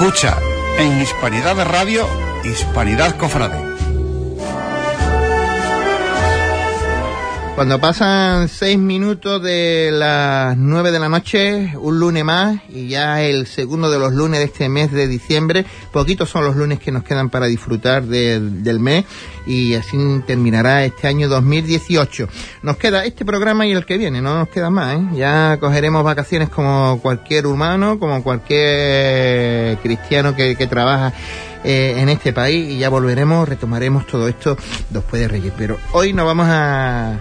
Escucha en Hispanidad de Radio, Hispanidad Cofrade. Cuando pasan 6 minutos de las 9 de la noche, un lunes más, y ya el segundo de los lunes de este mes de diciembre. Poquitos son los lunes que nos quedan para disfrutar del mes, y así terminará este año 2018. Nos queda este programa y el que viene, no nos queda más, ¿eh? Ya cogeremos vacaciones como cualquier humano, como cualquier cristiano que trabaja en este país, y ya volveremos, retomaremos todo esto después de Reyes. Pero hoy nos vamos a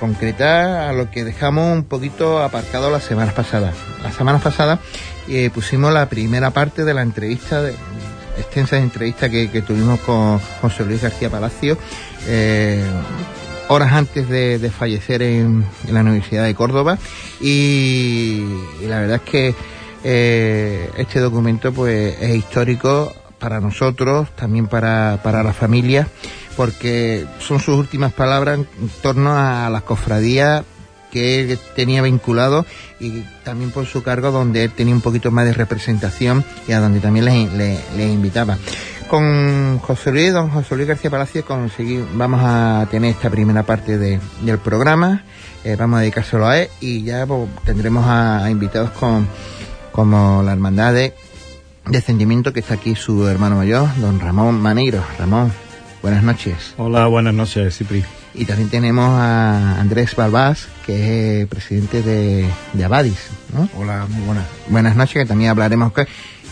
concretar a lo que dejamos un poquito aparcado las semanas pasadas. Las semanas pasadas pusimos la primera parte de la entrevista, extensa entrevista que tuvimos con José Luis García Palacio, horas antes de fallecer en la Universidad de Córdoba, y la verdad es que este documento pues es histórico para nosotros, también para la familia, porque son sus últimas palabras en torno a las cofradías que él tenía vinculado, y también por su cargo donde él tenía un poquito más de representación y a donde también les invitaba. Con José Luis, don José Luis García Palacios, vamos a tener esta primera parte del programa, vamos a dedicárselo a él, y ya pues tendremos a invitados como la hermandad de Descendimiento, que está aquí su hermano mayor, don Ramón Maneiro. Ramón, buenas noches. Hola, buenas noches, Cipri. Y también tenemos a Andrés Balbás, que es presidente de Abadis, ¿no? Hola, muy buenas. Buenas noches, que también hablaremos con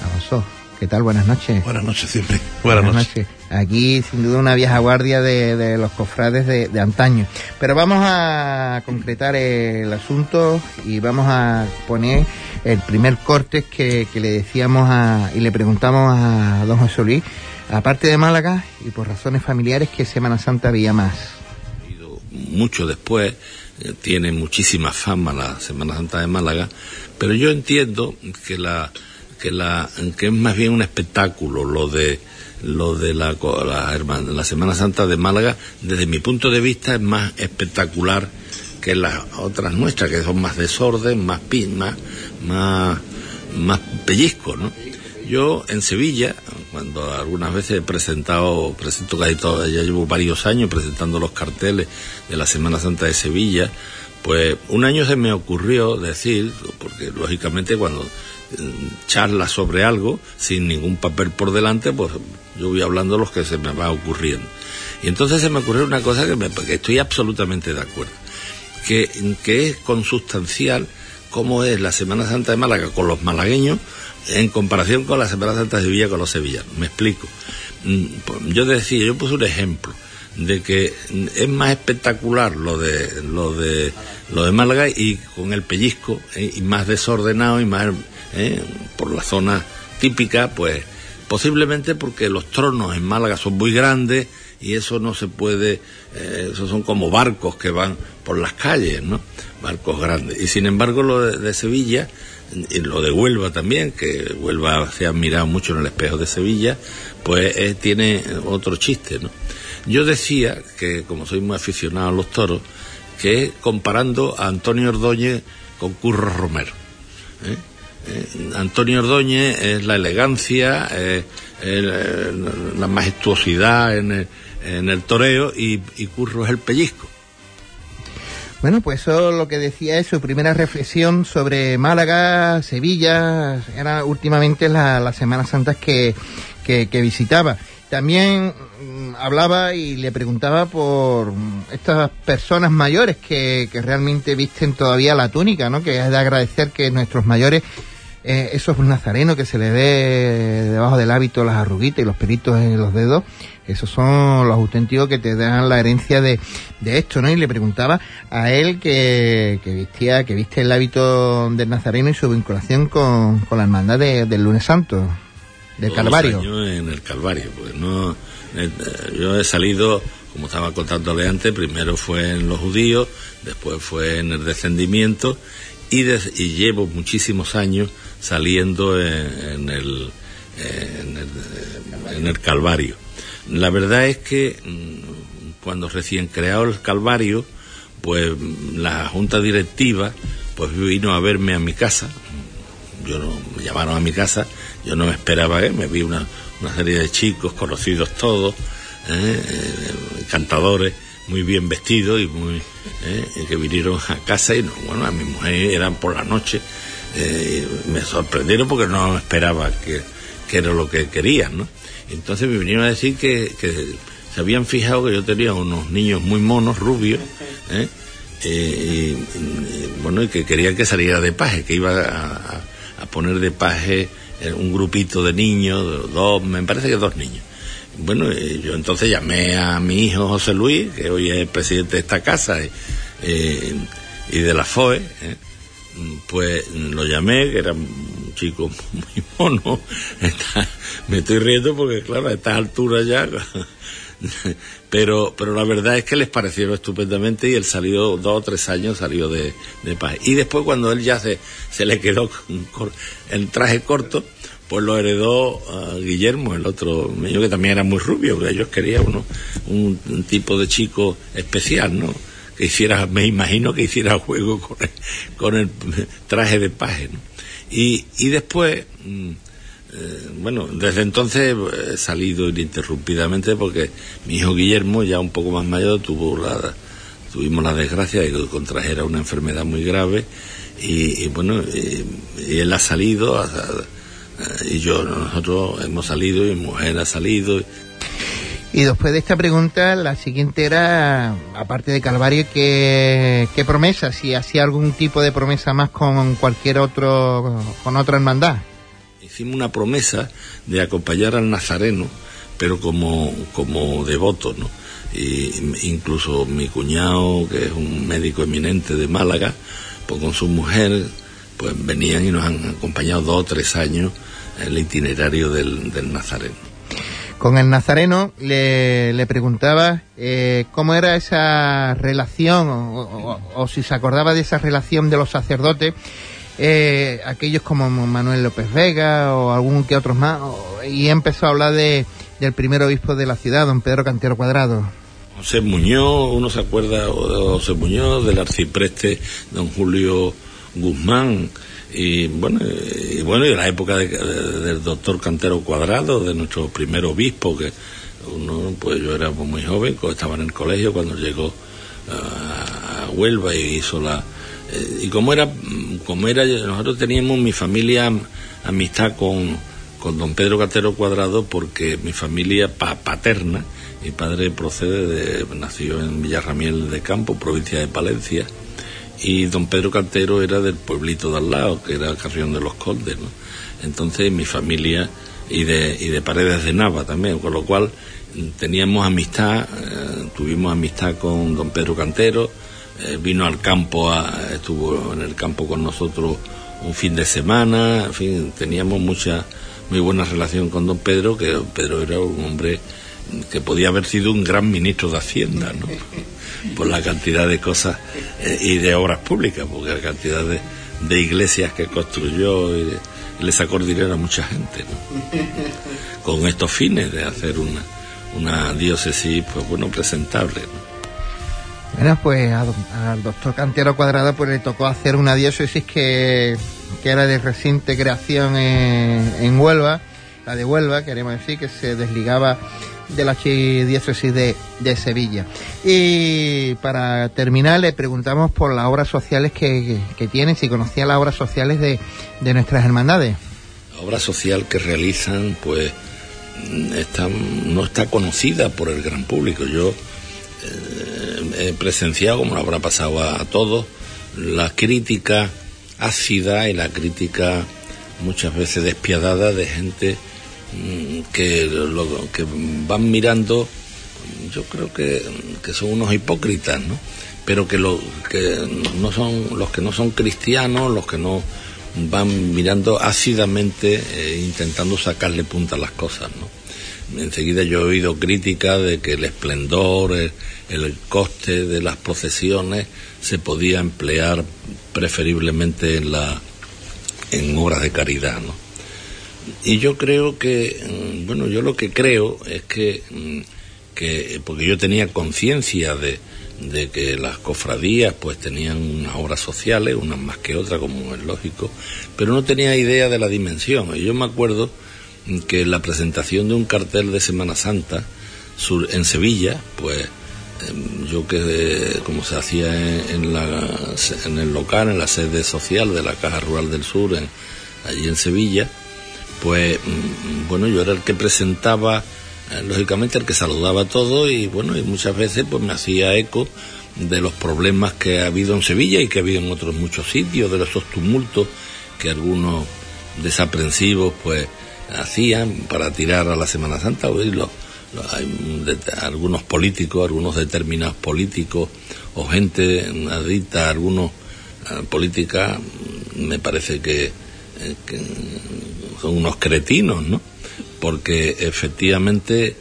Alonso. ¿Qué tal? Buenas noches. Buenas noches, Cipri. Buenas noches. Aquí, sin duda, una vieja guardia de los cofrades de antaño. Pero vamos a concretar el asunto y vamos a poner el primer corte que le decíamos y le preguntamos a don José Luis, aparte de Málaga y por razones familiares, que Semana Santa había más. Mucho después, tiene muchísima fama la Semana Santa de Málaga, pero yo entiendo que es más bien un espectáculo lo de la Semana Santa de Málaga. Desde mi punto de vista es más espectacular que las otras nuestras, que son más desorden, más pellizco, ¿no? Yo en Sevilla, cuando algunas veces presento casi todo, ya llevo varios años presentando los carteles de la Semana Santa de Sevilla, pues un año se me ocurrió decir, porque lógicamente cuando charlas sobre algo, sin ningún papel por delante, pues yo voy hablando los que se me va ocurriendo. Y entonces se me ocurrió una cosa que estoy absolutamente de acuerdo, que es consustancial cómo es la Semana Santa de Málaga con los malagueños en comparación con la Semana Santa de Sevilla con los sevillanos. Me explico. Yo puse un ejemplo de que es más espectacular lo de Málaga, y con el pellizco, y más desordenado y más por la zona típica, pues posiblemente porque los tronos en Málaga son muy grandes y eso no se puede, esos son como barcos que van por las calles, ¿no? Barcos grandes. Y sin embargo lo de Sevilla, y lo de Huelva también, que Huelva se ha mirado mucho en el espejo de Sevilla, pues tiene otro chiste, ¿no? Yo decía que, como soy muy aficionado a los toros, que comparando a Antonio Ordóñez con Curro Romero, Antonio Ordóñez es la elegancia, la majestuosidad en el toreo, y Curro es el pellizco. Bueno, pues eso lo que decía es su primera reflexión sobre Málaga, Sevilla, era últimamente las Semanas Santas que visitaba. También hablaba y le preguntaba por estas personas mayores que realmente visten todavía la túnica, ¿no? Que es de agradecer que nuestros mayores, esos nazarenos que se les ve debajo del hábito las arruguitas y los pelitos en los dedos, esos son los auténticos que te dan la herencia de esto, ¿no? Y le preguntaba a él que viste el hábito del nazareno y su vinculación con la hermandad del Lunes Santo, del Calvario. Yo en el Calvario, pues no, yo he salido, como estaba contándole antes, primero fue en los judíos, después fue en el Descendimiento, y llevo muchísimos años saliendo en el Calvario. La verdad es que cuando recién creado el Calvario, pues la junta directiva pues vino a verme a mi casa, yo no, me llamaron a mi casa, yo no me esperaba, me vi una serie de chicos conocidos todos, cantadores muy bien vestidos y muy que vinieron a casa y no, bueno, a mi mujer eran por la noche, me sorprendieron porque no esperaba que era lo que querían, ¿no? Entonces me vinieron a decir que se habían fijado que yo tenía unos niños muy monos, rubios, bueno, y que querían que saliera de paje, que iba a poner de paje un grupito de niños, me parece que 2 niños. Bueno, yo entonces llamé a mi hijo José Luis, que hoy es el presidente de esta casa y de la FOE, pues lo llamé, que era un chico muy mono. Me estoy riendo porque, claro, a estas alturas ya... Pero la verdad es que les parecieron estupendamente y él salió 2 o 3 años, salió de paz. Y después, cuando él ya se le quedó el traje corto, pues lo heredó a Guillermo, el otro niño que también era muy rubio, que ellos querían un tipo de chico especial, ¿no? Que hiciera, me imagino que hiciera juego con el traje de paje, ¿no? Y después... bueno, desde entonces he salido ininterrumpidamente porque mi hijo Guillermo, ya un poco más mayor, tuvimos la desgracia de que contrajera una enfermedad muy grave y bueno, y él ha salido y nosotros hemos salido y mi mujer ha salido. Y después de esta pregunta, la siguiente era, aparte de Calvario, ¿qué promesa? Si hacía algún tipo de promesa más con cualquier otro, con otra hermandad. Hicimos una promesa de acompañar al nazareno, pero como devoto, ¿no? Y incluso mi cuñado, que es un médico eminente de Málaga, pues con su mujer, pues venían y nos han acompañado 2 o 3 años en el itinerario del nazareno. Con el nazareno le preguntaba cómo era esa relación, o si se acordaba de esa relación de los sacerdotes, aquellos como Manuel López Vega o algún que otros más, y empezó a hablar del primer obispo de la ciudad, don Pedro Cantero Cuadrado. José Muñoz, uno se acuerda de José Muñoz, del arcipreste don Julio Guzmán, y bueno, y la época del doctor Cantero Cuadrado, de nuestro primer obispo, que uno, pues yo era muy joven, estaba en el colegio cuando llegó a Huelva y hizo y como era, nosotros teníamos mi familia amistad con don Pedro Cantero Cuadrado, porque mi familia paterna, mi padre nació en Villarramiel de Campo, provincia de Palencia, y don Pedro Cantero era del pueblito de al lado, que era Carrión de los Coldes, ¿no? Entonces mi familia y de Paredes de Nava también, con lo cual teníamos amistad, tuvimos amistad con don Pedro Cantero. Vino al campo, estuvo en el campo con nosotros un fin de semana, en fin, teníamos muy buena relación con don Pedro, que don Pedro era un hombre que podía haber sido un gran ministro de Hacienda, ¿no? Por la cantidad de cosas y de obras públicas, porque la cantidad de iglesias que construyó y le sacó dinero a mucha gente, ¿no? Con estos fines de hacer una diócesis, pues bueno, presentable, ¿no? Bueno, pues al doctor Cantero Cuadrado pues le tocó hacer una diócesis que era de reciente creación en Huelva, la de Huelva, queremos decir, que se desligaba de la archidiócesis de Sevilla. Y para terminar le preguntamos por las obras sociales que tienen, si conocía las obras sociales de nuestras hermandades. La obra social que realizan, pues no está conocida por el gran público. Yo he presenciado, como lo habrá pasado a todos, la crítica ácida y la crítica muchas veces despiadada de gente que van mirando, yo creo que son unos hipócritas, ¿no? Pero que no son, los que no son cristianos, los que no van mirando ácidamente, intentando sacarle punta a las cosas, ¿no? Enseguida yo he oído críticas de que el esplendor, el coste de las procesiones se podía emplear preferiblemente en obras de caridad, ¿no? Y yo creo que, bueno, yo lo que creo es que porque yo tenía conciencia de que las cofradías pues tenían unas obras sociales, unas más que otras, como es lógico, pero no tenía idea de la dimensión. Y yo me acuerdo que en la presentación de un cartel de Semana Santa en Sevilla, pues yo que como se hacía en el local, en la sede social de la Caja Rural del Sur, allí en Sevilla, pues bueno, yo era el que presentaba, lógicamente el que saludaba todo, y bueno, y muchas veces pues me hacía eco de los problemas que ha habido en Sevilla y que ha habido en otros muchos sitios, de esos tumultos que algunos desaprensivos pues hacían para tirar a la Semana Santa. Hoy algunos políticos, algunos determinados políticos o gente adicta a algunos política, me parece que son unos cretinos, ¿no? Porque efectivamente,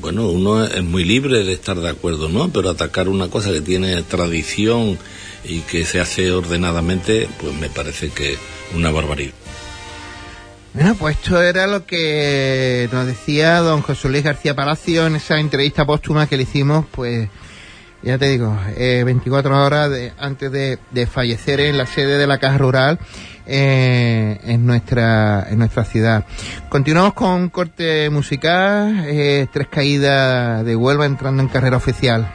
bueno, uno es muy libre de estar de acuerdo, ¿no? Pero atacar una cosa que tiene tradición y que se hace ordenadamente, pues me parece que una barbaridad. Bueno, pues esto era lo que nos decía don José Luis García Palacio en esa entrevista póstuma que le hicimos, pues, ya te digo, 24 horas antes de fallecer en la sede de la Caja Rural en nuestra ciudad. Continuamos con un corte musical, Tres Caídas de Huelva, entrando en carrera oficial.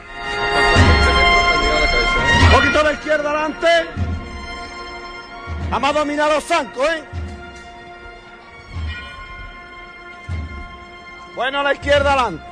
Un poquito a la izquierda adelante. Vamos a dominar los zancos, ¿eh? Bueno, a la izquierda adelante.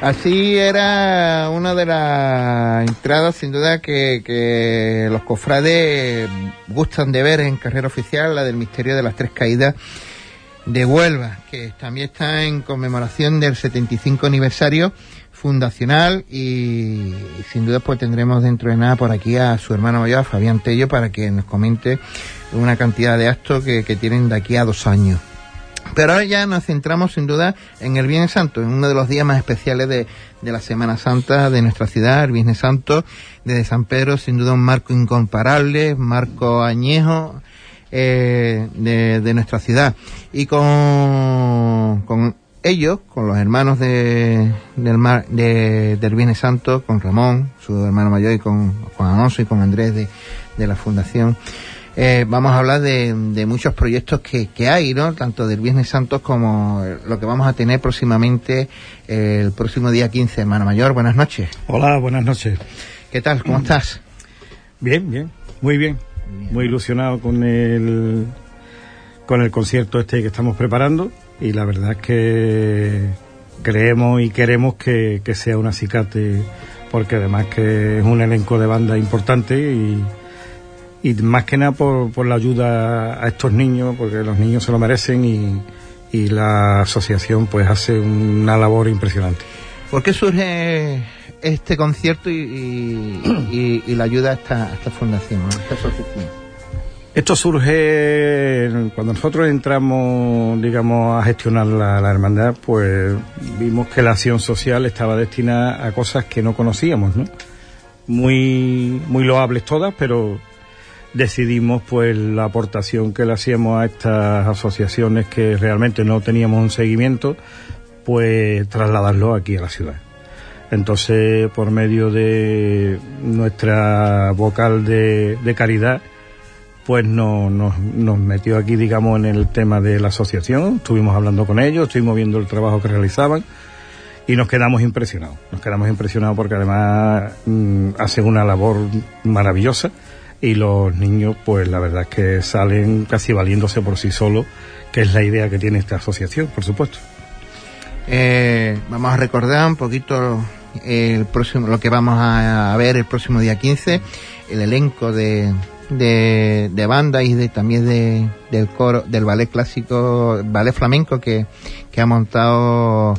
Así era una de las entradas, sin duda, que los cofrades gustan de ver en carrera oficial, la del misterio de las Tres Caídas de Huelva, que también está en conmemoración del 75 aniversario fundacional y sin duda pues tendremos dentro de nada por aquí a su hermano mayor, a Fabián Tello, para que nos comente una cantidad de actos que tienen de aquí a 2 años. Pero ahora ya nos centramos sin duda en el Viernes Santo, en uno de los días más especiales de la Semana Santa de nuestra ciudad, el Viernes Santo, desde San Pedro, sin duda un marco incomparable, marco añejo de nuestra ciudad. Y con ellos, con los hermanos del Viernes Santo, con Ramón, su hermano mayor, y con Juan Alonso y con Andrés de la Fundación, vamos a hablar de muchos proyectos que hay, ¿no? Tanto del Viernes Santo como lo que vamos a tener próximamente, el próximo día 15. Hermano mayor, buenas noches. Hola, buenas noches. ¿Qué tal? ¿Cómo estás? Bien, muy ilusionado con el concierto este que estamos preparando y la verdad es que creemos y queremos que sea un acicate, porque además que es un elenco de banda importante y más que nada por la ayuda a estos niños, porque los niños se lo merecen y la asociación pues hace una labor impresionante. ¿Por qué surge este concierto y la ayuda a esta fundación, a esta asociación? Esto surge cuando nosotros entramos, digamos, a gestionar la hermandad, pues vimos que la acción social estaba destinada a cosas que no conocíamos, ¿no? Muy, muy loables todas, pero decidimos pues la aportación que le hacíamos a estas asociaciones que realmente no teníamos un seguimiento, pues trasladarlo aquí a la ciudad. Entonces, por medio de nuestra vocal de caridad, pues nos metió aquí, digamos, en el tema de la asociación. Estuvimos hablando con ellos, estuvimos viendo el trabajo que realizaban y nos quedamos impresionados porque además hacen una labor maravillosa. Y los niños, pues la verdad es que salen casi valiéndose por sí solos, que es la idea que tiene esta asociación, por supuesto. Vamos a recordar un poquito lo que vamos a ver el próximo día 15, el elenco de bandas y también del coro, del ballet clásico, ballet flamenco que ha montado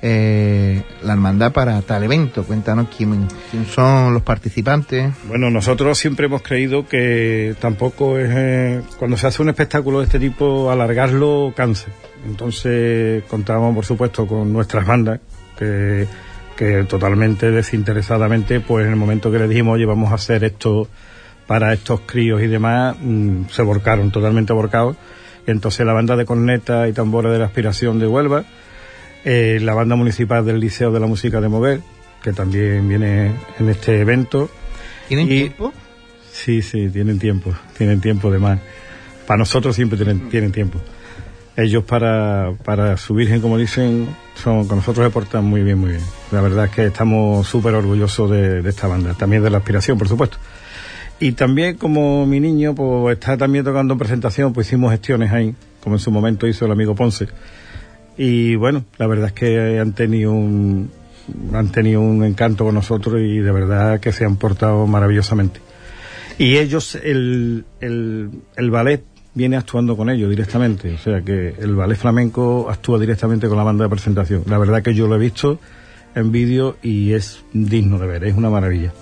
la hermandad para tal evento. Cuéntanos quién son los participantes. Bueno, nosotros siempre hemos creído que tampoco es cuando se hace un espectáculo de este tipo, alargarlo cansa. Entonces contábamos por supuesto con nuestras bandas que totalmente desinteresadamente, pues en el momento que les dijimos, oye, vamos a hacer esto para estos críos y demás, se volcaron, totalmente volcados. Entonces la banda de corneta y tambores de la Aspiración de Huelva, la banda municipal del Liceo de la Música de Moguer, que también viene en este evento. ¿Tienen tiempo? Sí, tienen tiempo de más. Para nosotros siempre tienen tiempo. Ellos para su Virgen, como dicen, con nosotros se portan muy bien, muy bien. La verdad es que estamos súper orgullosos de esta banda, también de la Aspiración, por supuesto. Y también, como mi niño pues está también tocando en presentación, pues hicimos gestiones ahí, como en su momento hizo el amigo Ponce. Y bueno, la verdad es que han tenido un encanto con nosotros y de verdad que se han portado maravillosamente. Y ellos, el ballet viene actuando con ellos directamente, o sea que el ballet flamenco actúa directamente con la banda de presentación. La verdad que yo lo he visto en vídeo y es digno de ver, es una maravilla.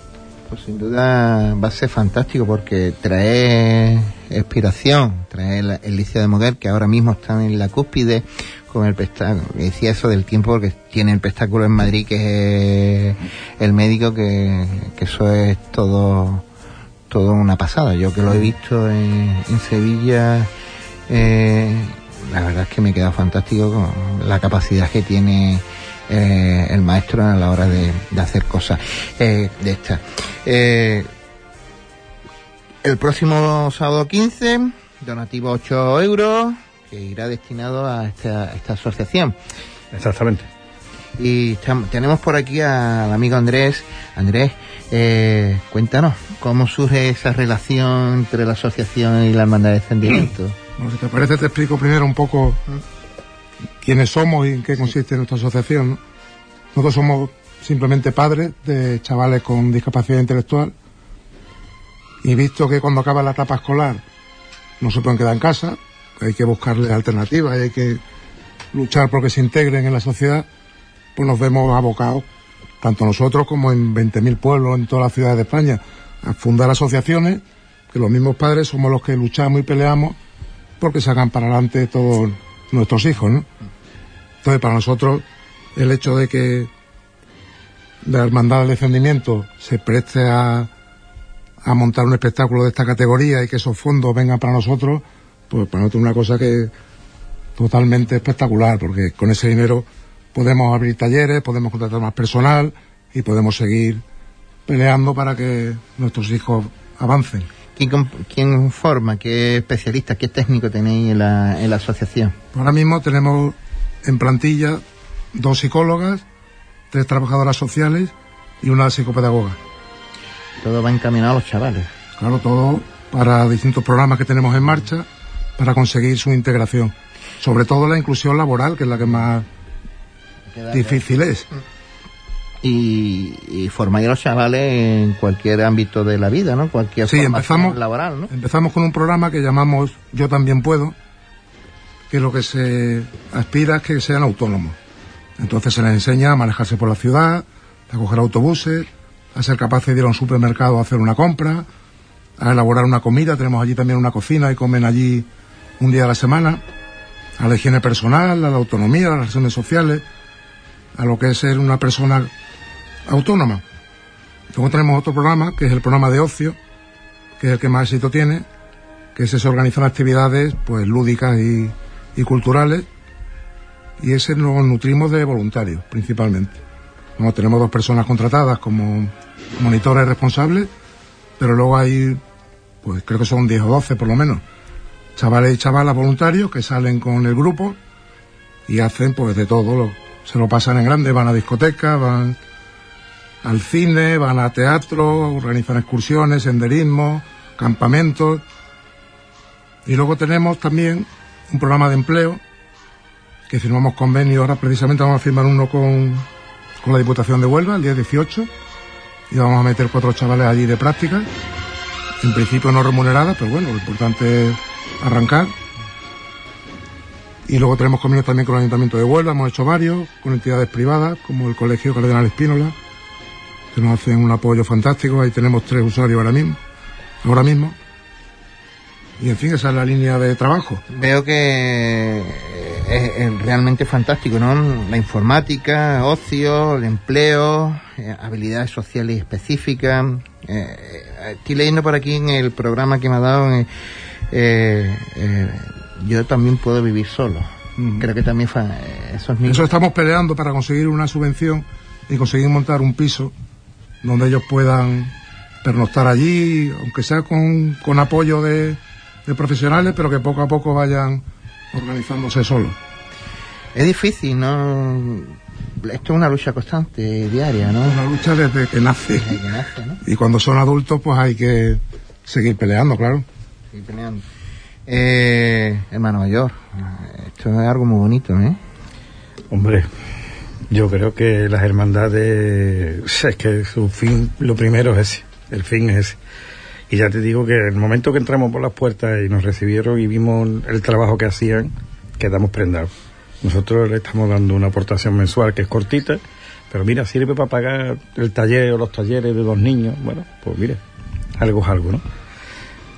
Pues sin duda va a ser fantástico porque trae inspiración, trae el Liceo de Moguer, que ahora mismo están en la cúspide con el espectáculo. Decía eso del tiempo porque tiene el espectáculo en Madrid, que es el médico, que eso es todo una pasada. Yo que lo he visto en Sevilla, la verdad es que me queda fantástico con la capacidad que tiene el maestro a la hora de hacer cosas de estas. El próximo sábado 15, donativo 8 euros, que irá destinado a esta asociación. Exactamente. Y tenemos por aquí al amigo Andrés. Andrés, cuéntanos, ¿cómo surge esa relación entre la asociación y la hermandad de Sentimiento? Bueno, si te parece te explico primero un poco quiénes somos y en qué consiste nuestra asociación. Nosotros somos simplemente padres de chavales con discapacidad intelectual y visto que cuando acaba la etapa escolar no se pueden quedar en casa, hay que buscarles alternativas y hay que luchar porque se integren en la sociedad, pues nos vemos abocados, tanto nosotros como en 20.000 pueblos en todas las ciudades de España, a fundar asociaciones, que los mismos padres somos los que luchamos y peleamos porque sacan para adelante todos nuestros hijos, ¿no? Entonces, para nosotros, el hecho de que la Hermandad del Descendimiento se preste a montar un espectáculo de esta categoría y que esos fondos vengan para nosotros, pues para nosotros es una cosa que totalmente espectacular, porque con ese dinero podemos abrir talleres, podemos contratar más personal y podemos seguir peleando para que nuestros hijos avancen. ¿Quién forma? ¿Qué especialistas, qué técnico tenéis en la asociación? Ahora mismo tenemos en plantilla 2 psicólogas, 3 trabajadoras sociales y una psicopedagoga. Todo va encaminado a los chavales. Claro, todo para distintos programas que tenemos en marcha para conseguir su integración. Sobre todo la inclusión laboral, que es la que más difícil es. Y formáis a los chavales en cualquier ámbito de la vida, ¿no? Cualquier formación laboral, ¿no? Empezamos con un programa que llamamos Yo También Puedo, que lo que se aspira es que sean autónomos. Entonces se les enseña a manejarse por la ciudad, a coger autobuses, a ser capaces de ir a un supermercado a hacer una compra, a elaborar una comida. Tenemos allí también una cocina y comen allí un día a la semana. A la higiene personal, a la autonomía, a las relaciones sociales, a lo que es ser una persona autónoma. Luego tenemos otro programa, que es el programa de ocio, que es el que más éxito tiene, que ese se organizan actividades pues lúdicas y culturales, y ese nos nutrimos de voluntarios, principalmente. Bueno, tenemos 2 personas contratadas como monitores responsables, pero luego hay, pues creo que son 10 o 12 por lo menos, chavales y chavalas voluntarios que salen con el grupo y hacen pues de todo, se lo pasan en grande, van a discotecas, van al cine, van a teatro, organizan excursiones, senderismo, campamentos. Y luego tenemos también un programa de empleo que firmamos convenio, ahora precisamente vamos a firmar uno con la Diputación de Huelva el día 18 y vamos a meter 4 chavales allí de práctica, en principio no remuneradas, pero bueno, lo importante es arrancar. Y luego tenemos convenios también con el Ayuntamiento de Huelva, hemos hecho varios, con entidades privadas como el Colegio Cardenal Espínola, que nos hacen un apoyo fantástico, ahí tenemos 3 usuarios ahora mismo. Y en fin, esa es la línea de trabajo. Veo que es realmente fantástico, ¿no? La informática, ocio, el empleo, habilidades sociales específicas. Estoy leyendo por aquí en el programa que me ha dado, Yo También Puedo Vivir Solo. Creo que también esos niños... Eso estamos peleando para conseguir una subvención y conseguir montar un piso donde ellos puedan pernoctar allí, aunque sea con apoyo de profesionales, pero que poco a poco vayan organizándose solos. Es difícil, ¿no? Esto es una lucha constante, diaria, ¿no? Una lucha desde que nace. Desde que nace, ¿no? Y cuando son adultos, pues hay que seguir peleando, claro. Seguir peleando. Hermano mayor, esto es algo muy bonito, ¿eh? Hombre, yo creo que las hermandades, es que su fin, lo primero es ese, el fin es ese. Y ya te digo que el momento que entramos por las puertas y nos recibieron y vimos el trabajo que hacían, quedamos prendados. Nosotros le estamos dando una aportación mensual que es cortita, pero mira, sirve para pagar el taller o los talleres de 2 niños. Bueno, pues mire, algo es algo, ¿no?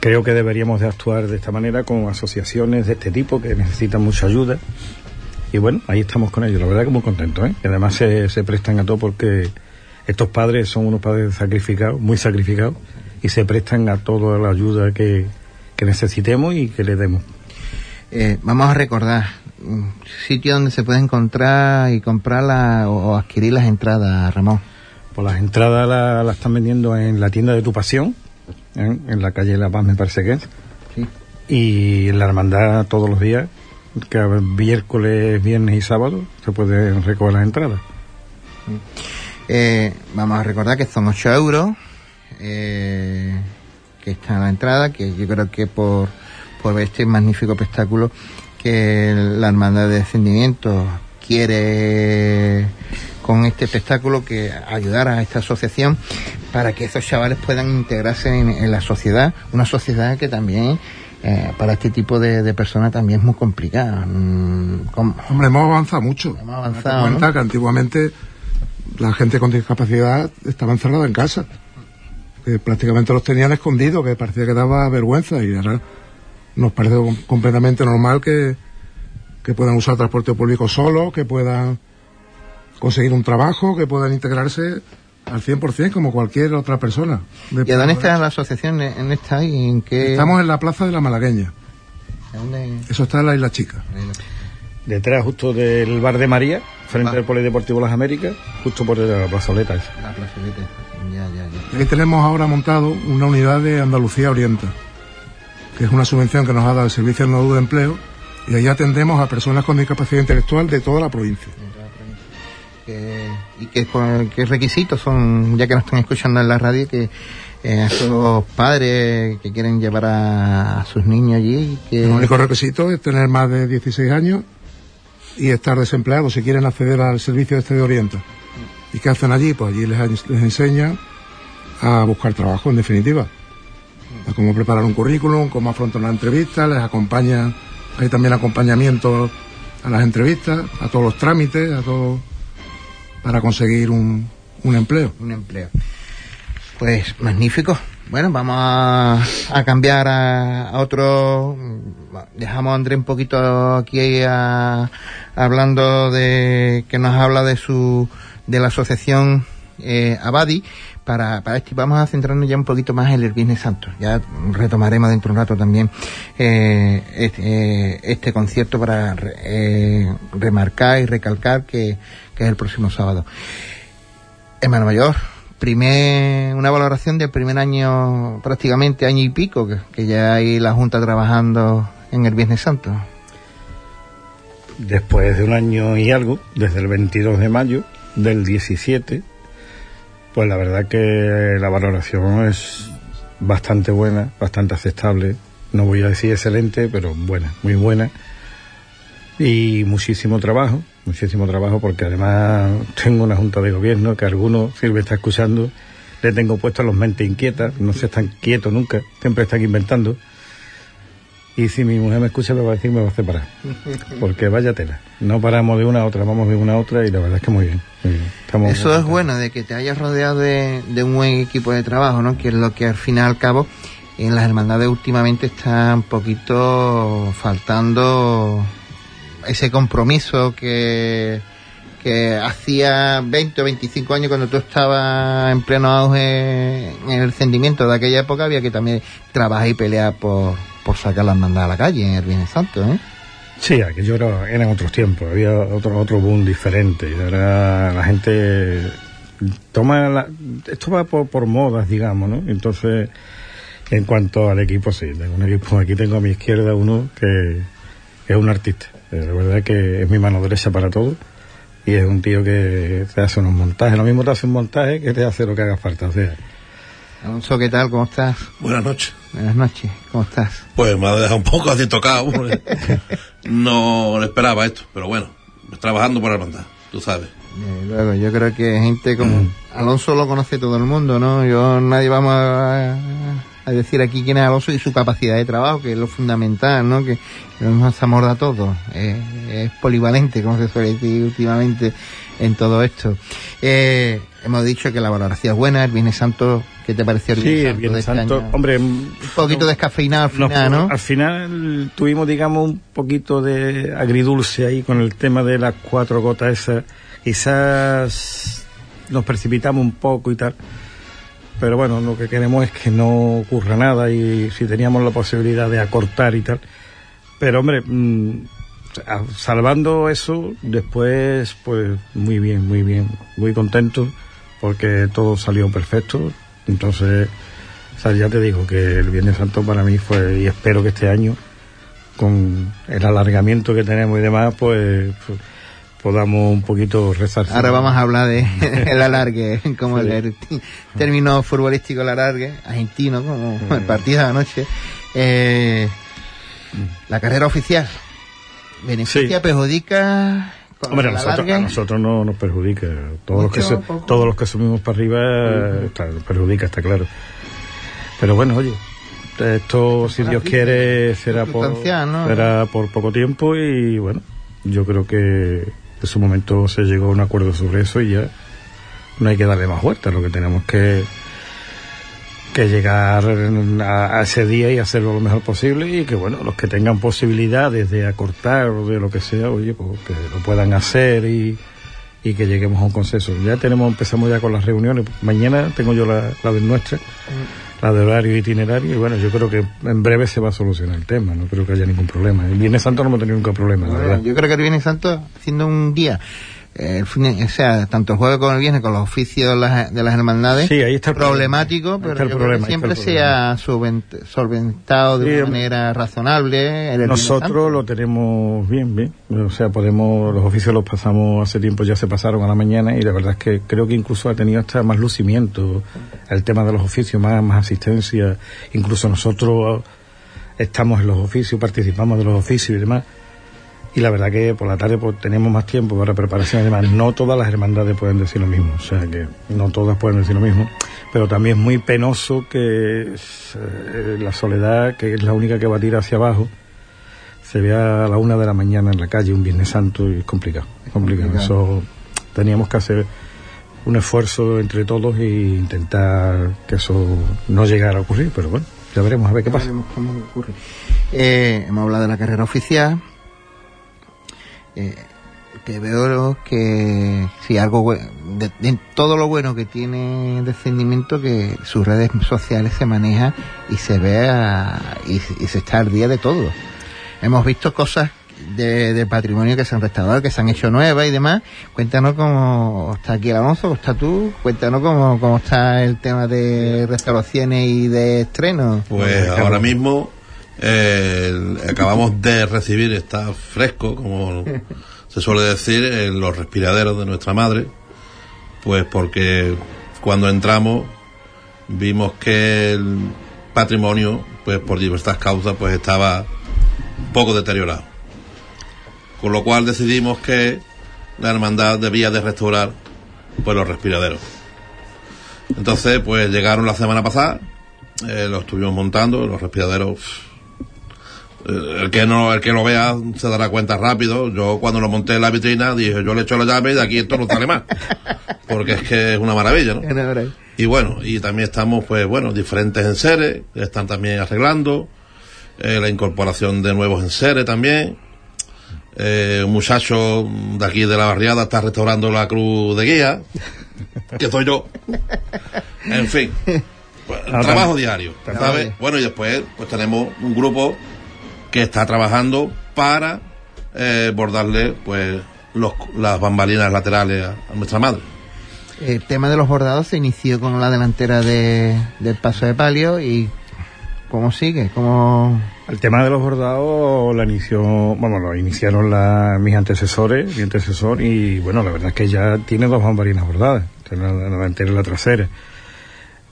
Creo que deberíamos de actuar de esta manera con asociaciones de este tipo que necesitan mucha ayuda. Y bueno, ahí estamos con ellos. La verdad que muy contentos, ¿eh? Que además se prestan a todo porque estos padres son unos padres sacrificados, muy sacrificados, y se prestan a toda la ayuda que necesitemos y que le demos. Vamos a recordar, sitio donde se puede encontrar y comprar o adquirir las entradas, Ramón. Pues las entradas las están vendiendo en la tienda de Tu Pasión, en la calle La Paz, me parece que es. Sí. Y en la hermandad todos los días, que miércoles, viernes y sábado se pueden recoger las entradas. Sí. Vamos a recordar que son 8 euros, que está en la entrada, que yo creo que por este magnífico espectáculo que la hermandad de Descendimiento quiere con este espectáculo, que ayudar a esta asociación para que esos chavales puedan integrarse en la sociedad, una sociedad que también para este tipo de personas también es muy complicada. Hombre, hemos avanzado mucho. Hemos avanzado, cuenta, ¿no?, que antiguamente la gente con discapacidad estaba encerrada en casa, que prácticamente los tenían escondidos, que parecía que daba vergüenza, y ahora nos parece completamente normal que puedan usar transporte público solo, que puedan conseguir un trabajo, que puedan integrarse al 100% como cualquier otra persona. ¿Y dónde está la asociación en esta? ¿Y en qué? Estamos en la Plaza de la Malagueña. ¿Dónde? Eso está en la Isla Chica. Detrás justo del Bar de María, frente al Polideportivo Las Américas, justo por la plazoleta esa. La plazoleta, ya. Ahí tenemos ahora montado una unidad de Andalucía Orienta, que es una subvención que nos ha dado el Servicio Andaluz de Empleo, y ahí atendemos a personas con discapacidad intelectual de toda la provincia. ¿Y qué requisitos son, ya que nos están escuchando en la radio, que esos padres que quieren llevar a sus niños allí? El único requisito es tener más de 16 años y estar desempleado si quieren acceder al servicio este de Orienta. ¿Y qué hacen allí? Pues allí les enseñan a buscar trabajo, en definitiva, a cómo preparar un currículum, cómo afrontar una entrevista, les acompañan. Hay también acompañamiento a las entrevistas, a todos los trámites, a todo, para conseguir un empleo. Un empleo. Pues magnífico. Bueno, vamos a cambiar a otro. Dejamos a Andrés un poquito aquí hablando de que nos habla de la asociación Abadis. Vamos a centrarnos ya un poquito más en el Viernes Santo. Ya retomaremos dentro de un rato también este concierto para remarcar y recalcar que es el próximo sábado. Hermano mayor, una valoración del primer año, prácticamente año y pico, que ya hay la Junta trabajando en el Viernes Santo. Después de un año y algo, desde el 22 de mayo del 17... Pues la verdad que la valoración es bastante buena, bastante aceptable. No voy a decir excelente, pero buena, muy buena. Y muchísimo trabajo, porque además tengo una junta de gobierno que alguno, si me está escuchando, le tengo puesto a los mentes inquietas. No se están quietos nunca, siempre están inventando. Y si mi mujer me escucha, me va a decir, me va a separar. Porque vaya tela. No paramos de una a otra, vamos de una a otra, y la verdad es que muy bien. Estamos Eso es bueno, de que te hayas rodeado de un buen equipo de trabajo, ¿no? Que es lo que al fin y al cabo en las hermandades últimamente está un poquito faltando ese compromiso que hacía 20 o 25 años, cuando tú estabas en pleno auge en el sentimiento de aquella época. Había que también trabajar y pelear por sacar la hermandad a la calle en el Viernes Santo, ¿eh? Sí, aquello eran otros tiempos, había otro boom diferente. Ahora la gente esto va por modas, digamos, ¿no? Entonces, en cuanto al equipo, sí, tengo un equipo. Aquí tengo a mi izquierda uno que es un artista. La verdad que es mi mano derecha para todo, y es un tío que te hace unos montajes. Lo mismo te hace un montaje que te hace lo que haga falta, o sea. Alonso, ¿qué tal? ¿Cómo estás? Buenas noches. Buenas noches, ¿cómo estás? Pues me ha dejado un poco así tocado. No esperaba esto, pero bueno, trabajando para la hermandad, tú sabes. Luego, yo creo que gente como Alonso lo conoce todo el mundo, ¿no? Nadie vamos a decir aquí quién es Alonso y su capacidad de trabajo, que es lo fundamental, ¿no? Que nos amorda a todos. Es polivalente, como se suele decir últimamente en todo esto. Hemos dicho que la valoración es buena. El Viernes Santo, ¿qué te pareció el Viernes Santo? Sí, el Viernes Santo, este año? Hombre, un poquito descafeinado al final, ¿no? Al final tuvimos, digamos, un poquito de agridulce ahí con el tema de las cuatro gotas esas. Quizás nos precipitamos un poco y tal, pero bueno, lo que queremos es que no ocurra nada, y si teníamos la posibilidad de acortar y tal. Pero hombre, salvando eso, después, pues muy bien, muy contento, porque todo salió perfecto. Entonces, o sea, ya te digo que el Viernes Santo para mí fue, y espero que este año, con el alargamiento que tenemos y demás, pues podamos un poquito rezar. Ahora vamos a hablar de el alargue, como sí, el término futbolístico, el alargue argentino, como el partido de anoche. La carrera oficial beneficia, sí, perjudica. Hombre, a nosotros no nos perjudica. Todos los que subimos para arriba perjudica, está claro. Pero bueno, oye, esto, si Dios quiere, será por poco tiempo y bueno, yo creo que en su momento se llegó a un acuerdo sobre eso y ya no hay que darle más vueltas. Lo que tenemos que llegar a ese día y hacerlo lo mejor posible, y que bueno, los que tengan posibilidades de acortar o de lo que sea, oye, pues que lo puedan hacer y que lleguemos a un consenso. Ya empezamos ya con las reuniones. Mañana tengo yo la de nuestra, la de horario e itinerario, y bueno, yo creo que en breve se va a solucionar el tema, no creo que haya ningún problema. El Viernes Santo no hemos tenido nunca problema, la verdad. Yo creo que el Viernes Santo, siendo un día, tanto el jueves como el viernes, con los oficios de las hermandades, sí, ahí está el problemático, pero siempre se ha solventado de una manera razonable. Nosotros lo tenemos bien, o sea, los oficios los pasamos hace tiempo, ya se pasaron a la mañana, y la verdad es que creo que incluso ha tenido hasta más lucimiento el tema de los oficios, más asistencia. Incluso nosotros estamos en los oficios, participamos de los oficios y demás. Y la verdad que por la tarde tenemos más tiempo para preparación y demás. No todas las hermandades pueden decir lo mismo, o sea que no todas pueden decir lo mismo, pero también es muy penoso que la soledad, que es la única que va a tirar hacia abajo, se vea a la 1:00 a.m. en la calle un Viernes Santo, y es complicado. Eso teníamos que hacer un esfuerzo entre todos e intentar que eso no llegara a ocurrir, pero bueno, ya veremos a ver qué pasa. Cómo ocurre. Hemos hablado de la carrera oficial. Que veo que si algo bueno, de todo lo bueno que tiene Descendimiento, que sus redes sociales se manejan y se ve y se está al día de todo. Hemos visto cosas de patrimonio que se han restaurado, que se han hecho nuevas y demás. Cuéntanos cómo está aquí el Alonso, cómo está tú, cuéntanos cómo está el tema de restauraciones y de estrenos. Pues ahora mismo acabamos de recibir, está fresco, como se suele decir, en los respiraderos de nuestra madre, pues porque cuando entramos vimos que el patrimonio, pues por diversas causas, pues estaba poco deteriorado, con lo cual decidimos que la hermandad debía de restaurar pues los respiraderos. Entonces pues llegaron la semana pasada, los estuvimos montando, los respiraderos. El que lo vea se dará cuenta rápido. Yo cuando lo monté en la vitrina dije, yo le echo la llave y de aquí esto no sale más, porque es que es una maravilla, ¿no? Y bueno, y también estamos pues bueno, diferentes enseres están también arreglando, la incorporación de nuevos enseres también. Un muchacho de aquí de la barriada está restaurando la cruz de guía, que soy yo. En fin, pues, trabajo diario, ¿sabes? Bueno, y después pues tenemos un grupo que está trabajando para bordarle pues las bambalinas laterales a nuestra madre. El tema de los bordados se inició con la delantera del paso de palio. Y ¿cómo sigue? El tema de los bordados lo iniciaron mi antecesor, y bueno, la verdad es que ya tiene 2 bambalinas bordadas, la delantera y la trasera.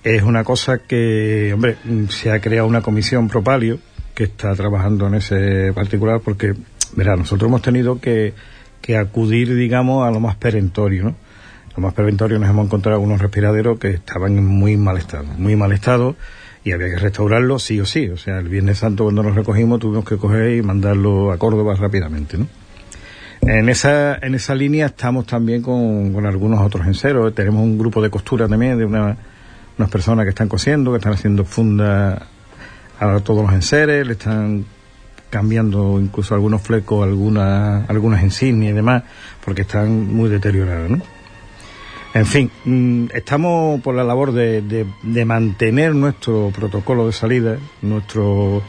Es una cosa que, hombre, se ha creado una comisión pro palio que está trabajando en ese particular, porque, verá, nosotros hemos tenido que acudir, digamos, a lo más perentorio, ¿no? Lo más perentorio, nos hemos encontrado unos respiraderos que estaban en muy mal estado, y había que restaurarlos sí o sí. O sea, el Viernes Santo cuando los recogimos tuvimos que coger y mandarlo a Córdoba rápidamente, ¿no? En esa línea estamos también con algunos otros enseros. Tenemos un grupo de costura también, de unas personas que están cosiendo, que están haciendo funda a todos los enseres, le están cambiando incluso algunos flecos, algunas insignias y demás, porque están muy deterioradas, ¿no? En fin, estamos por la labor de mantener nuestro protocolo de salida, nuestros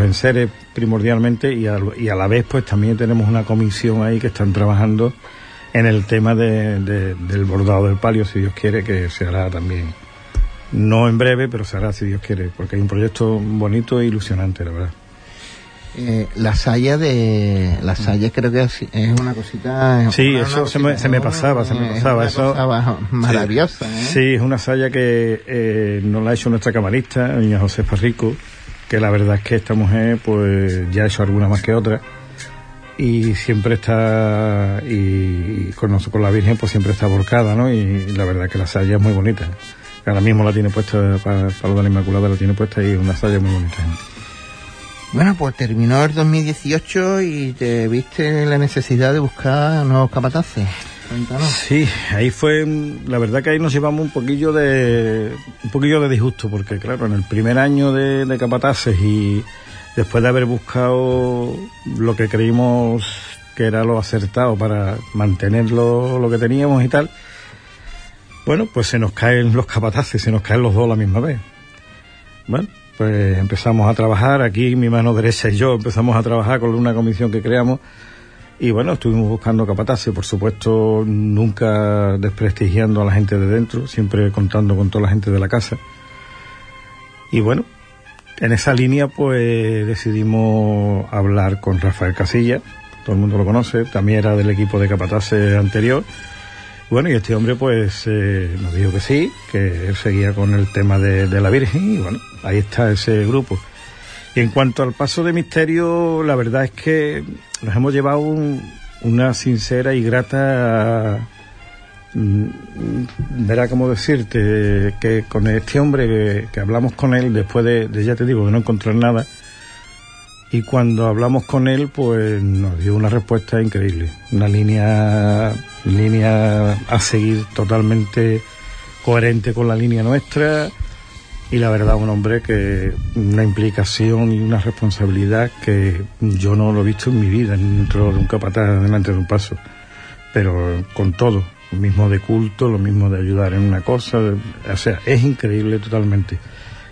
enseres primordialmente, y a la vez pues también tenemos una comisión ahí que están trabajando en el tema del bordado del palio, si Dios quiere, que se hará también. No en breve, pero se hará si Dios quiere, porque es un proyecto bonito e ilusionante, la verdad. Las sayas creo que es una cosita. Sí, eso se me pasaba. Eso pasaba maravillosa. Sí, sí, es una saya que nos la ha hecho nuestra camarista, doña José Parrico, que la verdad es que esta mujer pues ya ha hecho alguna más que otra. y siempre está, y con la Virgen pues siempre está volcada, ¿no? Y la verdad que la saya es muy bonita. Ahora mismo la tiene puesta, para lo de la Inmaculada la tiene puesta, y una saya muy bonita. Bueno, pues terminó el 2018 y te viste la necesidad de buscar nuevos capataces. Cuéntanos. Sí, ahí fue, la verdad que ahí nos llevamos un poquillo de disgusto, porque claro, en el primer año de capataces, y después de haber buscado lo que creímos que era lo acertado para mantener lo que teníamos y tal, bueno, pues se nos caen los capataces, se nos caen los dos a la misma vez. Bueno, pues empezamos a trabajar, aquí mi mano derecha y yo empezamos a trabajar con una comisión que creamos, y bueno, estuvimos buscando capataces, por supuesto nunca desprestigiando a la gente de dentro, siempre contando con toda la gente de la casa. Y bueno, en esa línea pues decidimos hablar con Rafael Casilla, todo el mundo lo conoce, también era del equipo de capataces anterior. Bueno, y este hombre pues nos dijo que sí, que él seguía con el tema de la Virgen, y bueno, ahí está ese grupo. Y en cuanto al paso de misterio, la verdad es que nos hemos llevado una sincera y grata, verá cómo decirte, que con este hombre que hablamos con él después de ya te digo, de no encontrar nada, y cuando hablamos con él pues nos dio una respuesta increíble, una línea a seguir totalmente coherente con la línea nuestra. Y la verdad, un hombre que una implicación y una responsabilidad que yo no lo he visto en mi vida, dentro de un capataz, delante de un paso. Pero con todo, lo mismo de culto, lo mismo de ayudar en una cosa, o sea, es increíble totalmente.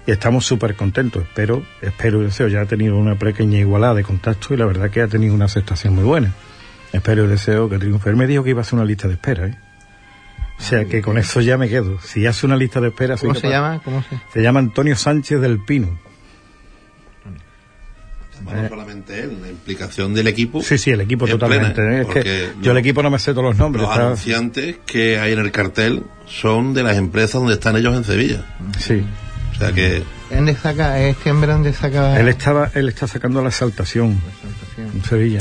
Y estamos súper contentos, espero y deseo, ya ha tenido una pequeña igualada de contacto y la verdad que ha tenido una aceptación muy buena. Espero y deseo que triunfe. Él me dijo que iba a hacer una lista de espera, ¿eh? O sea, que con eso ya me quedo. Si hace una lista de espera... ¿Cómo se llama? Se llama Antonio Sánchez del Pino. No solamente él, la implicación del equipo... Sí, el equipo totalmente. Plena, es que yo el equipo no me sé todos los nombres. Los anunciantes que hay en el cartel son de las empresas donde están ellos en Sevilla. Sí. O sea que... Él está sacando la Exaltación. En Sevilla.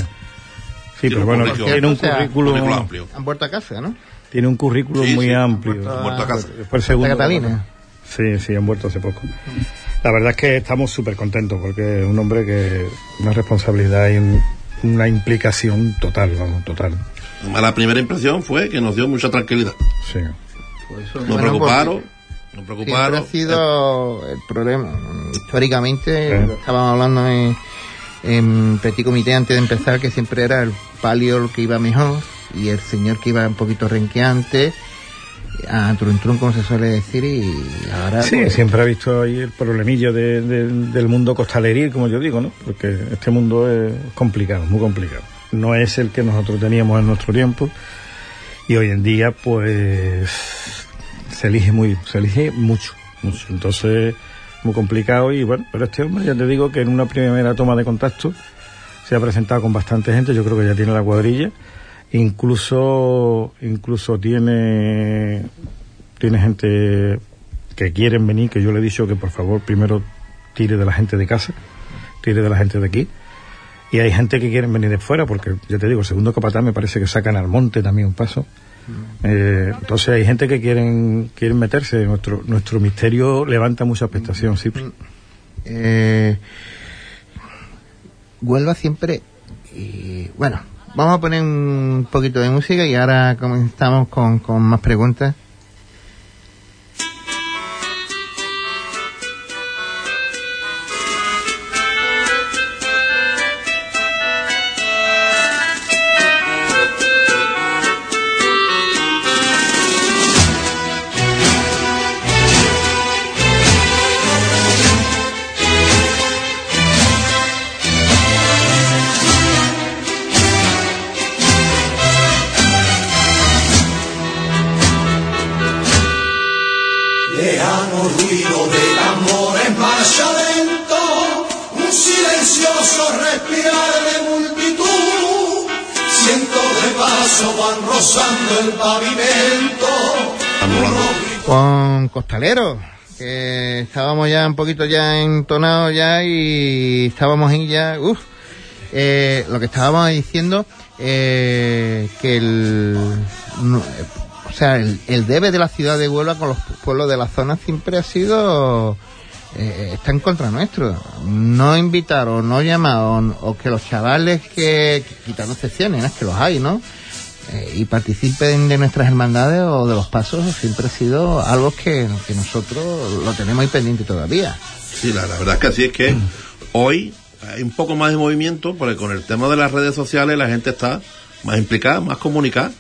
Sí, pero bueno, tiene un currículum amplio. Han vuelto a casa, ¿no? Tiene un currículum muy amplio. Han vuelto a Catalina. Sí, han vuelto hace poco. La verdad es que estamos súper contentos porque es un hombre que... Una responsabilidad y una implicación total, vamos, total. La primera impresión fue que nos dio mucha tranquilidad. Sí. Nos preocuparon. Siempre ha sido el problema. Históricamente, estábamos hablando en Petit Comité antes de empezar, que siempre era el palio el que iba mejor y el señor que iba un poquito renqueante, a trun como se suele decir, y ahora... Sí, pues... siempre ha visto ahí el problemillo del mundo costaleril, como yo digo, ¿no? Porque este mundo es complicado, muy complicado. No es el que nosotros teníamos en nuestro tiempo, y hoy en día, pues, se elige mucho. Entonces, muy complicado, y bueno, pero este hombre, ya te digo, que en una primera toma de contacto se ha presentado con bastante gente, yo creo que ya tiene la cuadrilla, incluso tiene gente que quieren venir, que yo le he dicho que por favor primero tire de la gente de casa, tire de la gente de aquí, y hay gente que quieren venir de fuera, porque ya te digo, el segundo capataz me parece que sacan al monte también un paso, entonces hay gente que quieren meterse. Nuestro misterio levanta mucha expectación. Sí. Huelva siempre, y bueno, vamos a poner un poquito de música y ahora comenzamos con más preguntas. Que estábamos ya un poquito ya entonados ya y estábamos ahí ya lo que estábamos diciendo, que el debe de la ciudad de Huelva con los pueblos de la zona siempre ha sido, está en contra nuestro. No invitar o no llamar o que los chavales que quitan excepciones, es que los hay, ¿no? Y participen de nuestras hermandades o de los pasos, siempre ha sido algo que nosotros lo tenemos ahí pendiente todavía. Sí, la verdad es que así es que hoy hay un poco más de movimiento, porque con el tema de las redes sociales la gente está más implicada, más comunicada,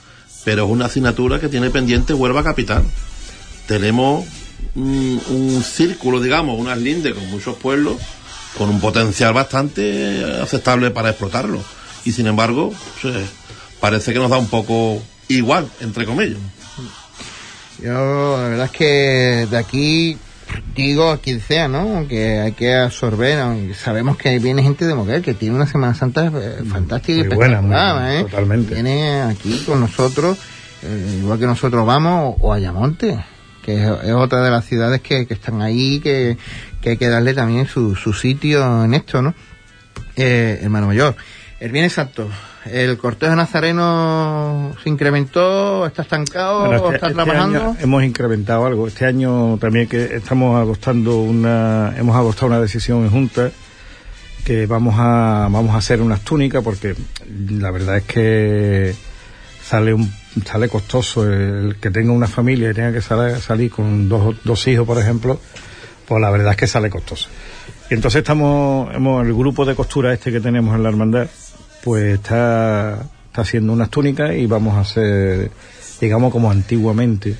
pero es una asignatura que tiene pendiente Huelva Capital. Tenemos un círculo, digamos, unas lindes con muchos pueblos, con un potencial bastante aceptable para explotarlo, y sin embargo, pues, parece que nos da un poco igual, entre comillas. Yo, la verdad es que de aquí digo a quien sea, ¿no? Que hay que absorber, ¿no? Sabemos que viene gente de Moguer, que tiene una Semana Santa fantástica y espectacular, buena, totalmente. Viene aquí con nosotros, igual que nosotros vamos, o Ayamonte, que es otra de las ciudades que están ahí, que hay que darle también su sitio en esto, ¿no? Hermano mayor, el Viernes Santo, el cortejo nazareno se incrementó, está estancado, bueno, está trabajando. Este año hemos incrementado algo. Este año también que estamos hemos adoptado una decisión en Junta que vamos a hacer unas túnicas, porque la verdad es que sale costoso el que tenga una familia y tenga que salir con dos hijos, por ejemplo, pues la verdad es que sale costoso. Y entonces el grupo de costura este que tenemos en la hermandad, pues está haciendo unas túnicas, y vamos a hacer, digamos, como antiguamente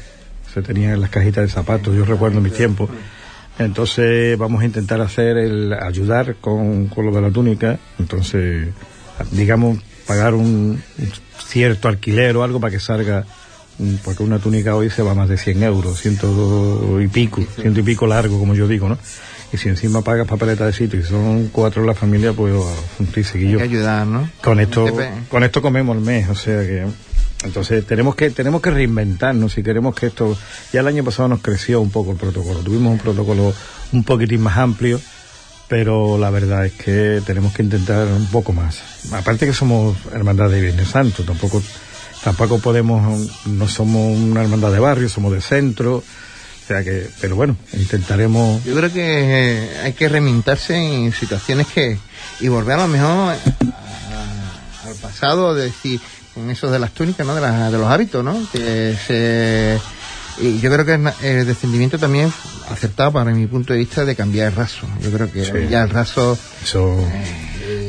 se tenían las cajitas de zapatos, yo recuerdo mis tiempos. Entonces vamos a intentar ayudar con lo de la túnica, entonces, digamos, pagar un cierto alquiler o algo para que salga, porque una túnica hoy se va más de 100 euros, 100 y pico largo, como yo digo, ¿no? Y si encima pagas papeleta de sitio y son 4 la familia, pues junto y seguillo. Hay que ayudar, ¿no? Con esto comemos el mes, o sea que... Entonces tenemos que reinventarnos si queremos que esto... Ya el año pasado nos creció un poco el protocolo, tuvimos un protocolo un poquitín más amplio, pero la verdad es que tenemos que intentar un poco más. Aparte que somos hermandad de Viernes Santo, tampoco podemos... No somos una hermandad de barrio, somos de centro... O sea que, pero bueno, intentaremos... Yo creo que hay que remintarse en situaciones y volver a lo mejor al pasado, de decir, con eso de las túnicas, ¿no? De los hábitos, ¿no? Y yo creo que el descendimiento también acertado para mi punto de vista, de cambiar el raso. Yo creo que sí, ya el raso... Eso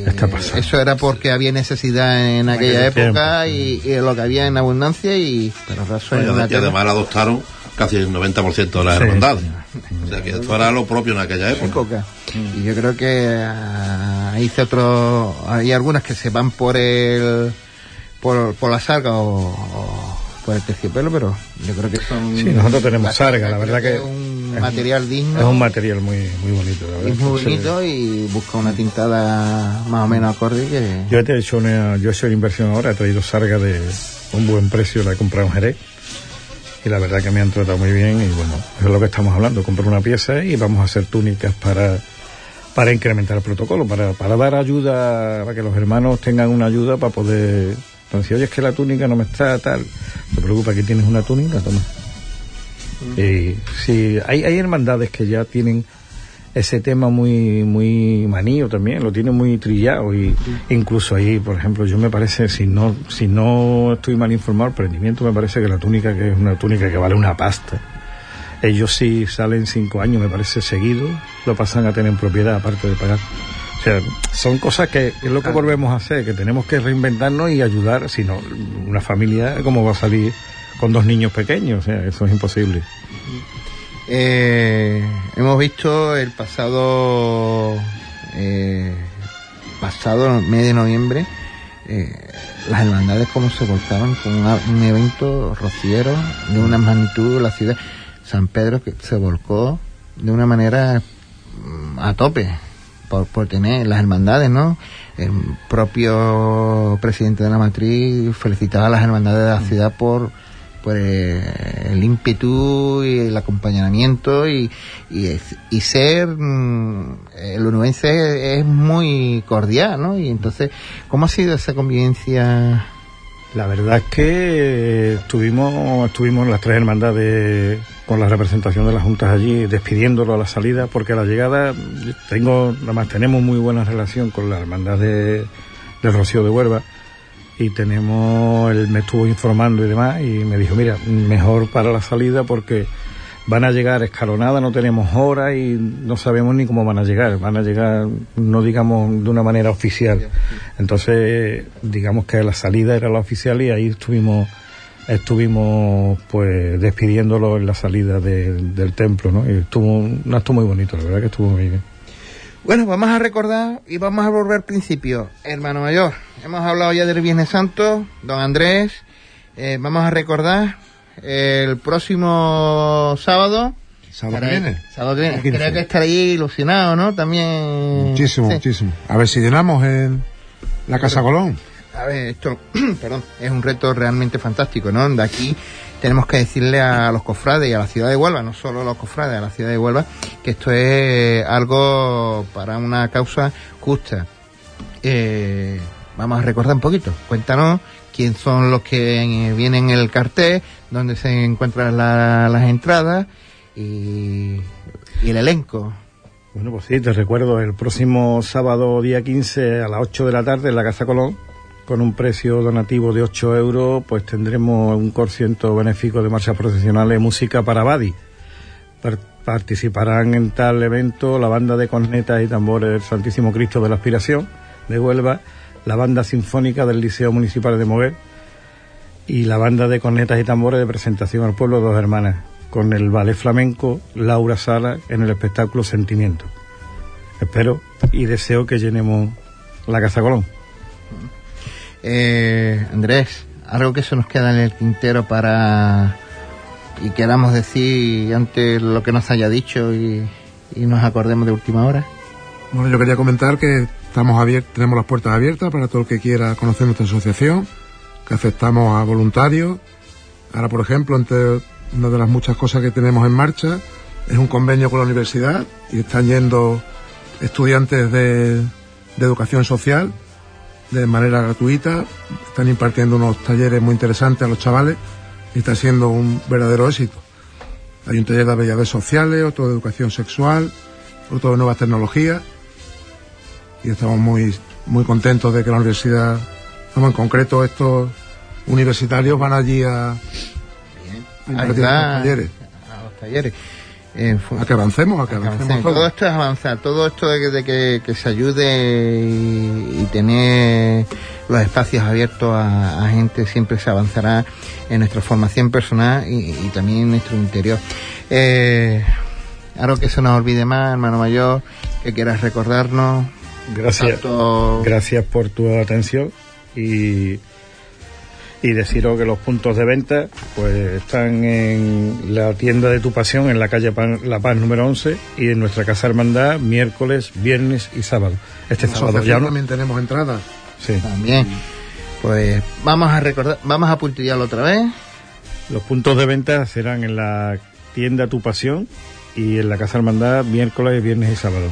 está pasando. Eso era porque había necesidad en aquella época, y lo que había en abundancia, y pero el raso... Y además lo adoptaron casi el 90% de las hermandades. O sea que esto era lo propio en aquella época. Y yo creo que hay algunas que se van por la sarga o por el terciopelo, pero yo creo que son... Sí, nosotros tenemos sarga, la verdad que es un material digno. Es un material muy, muy bonito, la verdad. Es muy bonito, y busca una tintada más o menos acorde que... Yo he hecho una inversión ahora, he traído sarga de un buen precio, la he comprado en Jerez. Y la verdad que me han tratado muy bien, y bueno, eso es lo que estamos hablando, comprar una pieza y vamos a hacer túnicas para incrementar el protocolo, para dar ayuda, para que los hermanos tengan una ayuda para poder... Entonces, oye, es que la túnica no me está tal, no te preocupes, aquí tienes una túnica, toma. Y sí, hay hermandades que ya tienen ese tema muy, muy manío también, lo tienen muy trillado, y incluso ahí, por ejemplo, yo me parece, si no estoy mal informado, el prendimiento me parece que la túnica, que es una túnica que vale una pasta, ellos sí salen 5 años, me parece, seguidos, lo pasan a tener en propiedad, aparte de pagar. O sea, son cosas que es lo que volvemos a hacer, que tenemos que reinventarnos y ayudar, si no, una familia, ¿cómo va a salir con 2 niños pequeños? O sea, eso es imposible. Hemos visto el pasado mes de noviembre, las hermandades cómo se volcaban con un evento rociero de una magnitud. La ciudad San Pedro que se volcó de una manera a tope por tener las hermandades, ¿no? El propio presidente de la matriz felicitaba a las hermandades de la ciudad por pues el ímpetu y el acompañamiento y ser el onubense es muy cordial, ¿no? Y entonces, ¿cómo ha sido esa convivencia? La verdad es que estuvimos las tres hermandades con la representación de las juntas allí, despidiéndolo a la salida, porque a la llegada tenemos muy buena relación con la hermandad de Rocío de Huelva, y él me estuvo informando y demás, y me dijo, mira, mejor para la salida porque van a llegar escalonada, no tenemos hora y no sabemos ni cómo van a llegar, no digamos de una manera oficial. Entonces, digamos que la salida era la oficial y ahí estuvimos pues despidiéndolo en la salida del templo, ¿no? Y estuvo un acto muy bonito, la verdad que estuvo muy bien. Bueno, vamos a recordar y vamos a volver al principio. Hermano mayor, hemos hablado ya del Viernes Santo, don Andrés, vamos a recordar el próximo sábado que viene. Creo que estará ahí ilusionado, ¿no? También... Muchísimo, sí. Muchísimo. A ver si llenamos la Casa Colón. A ver, esto, perdón, es un reto realmente fantástico, ¿no? De aquí tenemos que decirle a los cofrades y a la ciudad de Huelva, no solo a los cofrades, a la ciudad de Huelva, que esto es algo para una causa justa. Vamos a recordar un poquito, cuéntanos quién son los que vienen en el cartel, dónde se encuentran las entradas y el elenco. Bueno, pues sí, te recuerdo, el próximo sábado día 15 a las 8 de la tarde en la Casa Colón, con un precio donativo de 8 euros, pues tendremos un concierto benéfico de marchas procesionales, música para Abadis. Participarán en tal evento la banda de cornetas y tambores del Santísimo Cristo de la Aspiración de Huelva, la banda sinfónica del Liceo Municipal de Moguer y la banda de cornetas y tambores de Presentación al Pueblo Dos Hermanas, con el ballet flamenco Laura Sala en el espectáculo Sentimiento. Espero y deseo que llenemos la Casa Colón. Andrés, algo que se nos queda en el tintero y queramos decir ante lo que nos haya dicho y nos acordemos de última hora. Bueno, yo quería comentar que tenemos las puertas abiertas para todo el que quiera conocer nuestra asociación, que aceptamos a voluntarios. Ahora, por ejemplo, entre una de las muchas cosas que tenemos en marcha es un convenio con la universidad y están yendo estudiantes de educación social de manera gratuita, están impartiendo unos talleres muy interesantes a los chavales y está siendo un verdadero éxito. Hay un taller de habilidades sociales, otro de educación sexual, otro de nuevas tecnologías, y estamos muy, muy contentos de que la universidad, en concreto estos universitarios, van allí a impartir a los talleres. A que avancemos todo esto es avanzar, todo esto de que se ayude y tener los espacios abiertos a gente, siempre se avanzará en nuestra formación personal y también en nuestro interior. Algo que se nos olvide más, hermano mayor, que quieras recordarnos. Gracias por tu atención y deciros que los puntos de venta pues están en la tienda de Tu Pasión, en la calle La Paz número 11, y en nuestra Casa Hermandad miércoles, viernes y sábado. Sábado ya también tenemos entradas. Sí. También. Pues vamos a puntillarlo otra vez. Los puntos de venta serán en la tienda Tu Pasión y en la Casa Hermandad miércoles, viernes y sábado.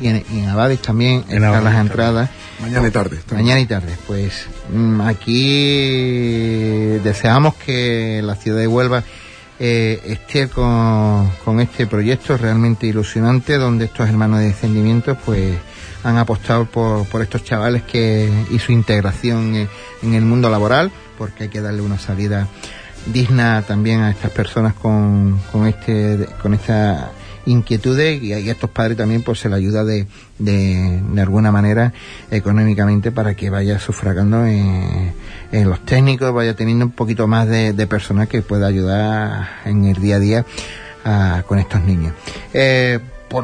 Y en Abadis también están las entradas. Mañana y tarde. Pues aquí deseamos que la ciudad de Huelva esté con este proyecto realmente ilusionante, donde estos hermanos de Descendimiento pues han apostado por estos chavales y su integración en el mundo laboral, porque hay que darle una salida digna también a estas personas con esta inquietudes, y a estos padres también pues se le ayuda de alguna manera económicamente para que vaya sufragando en los técnicos, vaya teniendo un poquito más de personal que pueda ayudar en el día a día con estos niños. Por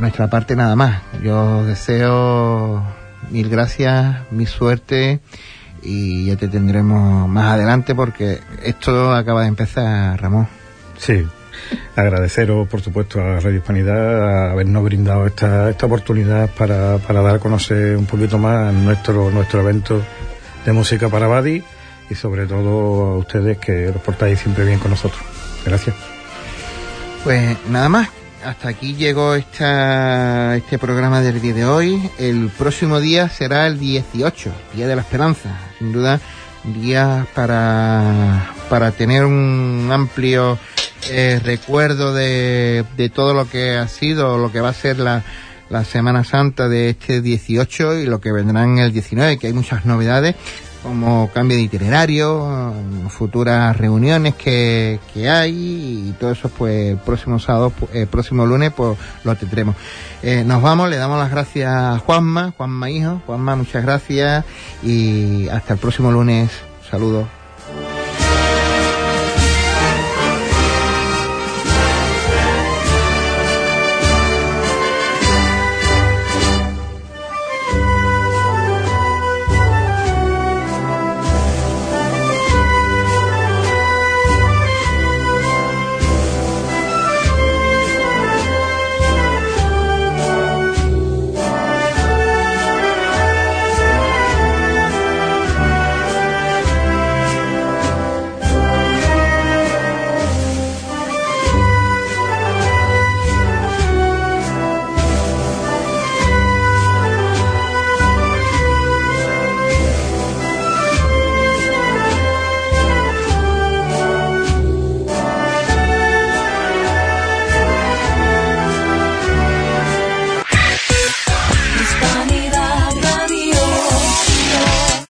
nuestra parte nada más. Yo deseo mil gracias, mil suerte, y ya te tendremos más adelante porque esto acaba de empezar, Ramón. Sí. Agradeceros, por supuesto, a Radio Hispanidad habernos brindado esta oportunidad para dar a conocer un poquito más nuestro evento de música para Abadis y sobre todo a ustedes que os portáis siempre bien con nosotros. Gracias. Pues nada más, hasta aquí llegó este programa del día de hoy. El próximo día será el 18, Día de la Esperanza. Sin duda, días para tener un amplio recuerdo de todo lo que ha sido, lo que va a ser la Semana Santa de este 18 y lo que vendrá en el 19, que hay muchas novedades, como cambio de itinerario, futuras reuniones que hay, y todo eso, pues el próximo sábado, el próximo lunes, pues lo tendremos. Nos vamos, le damos las gracias a Juanma hijo. Juanma, muchas gracias y hasta el próximo lunes. Saludos.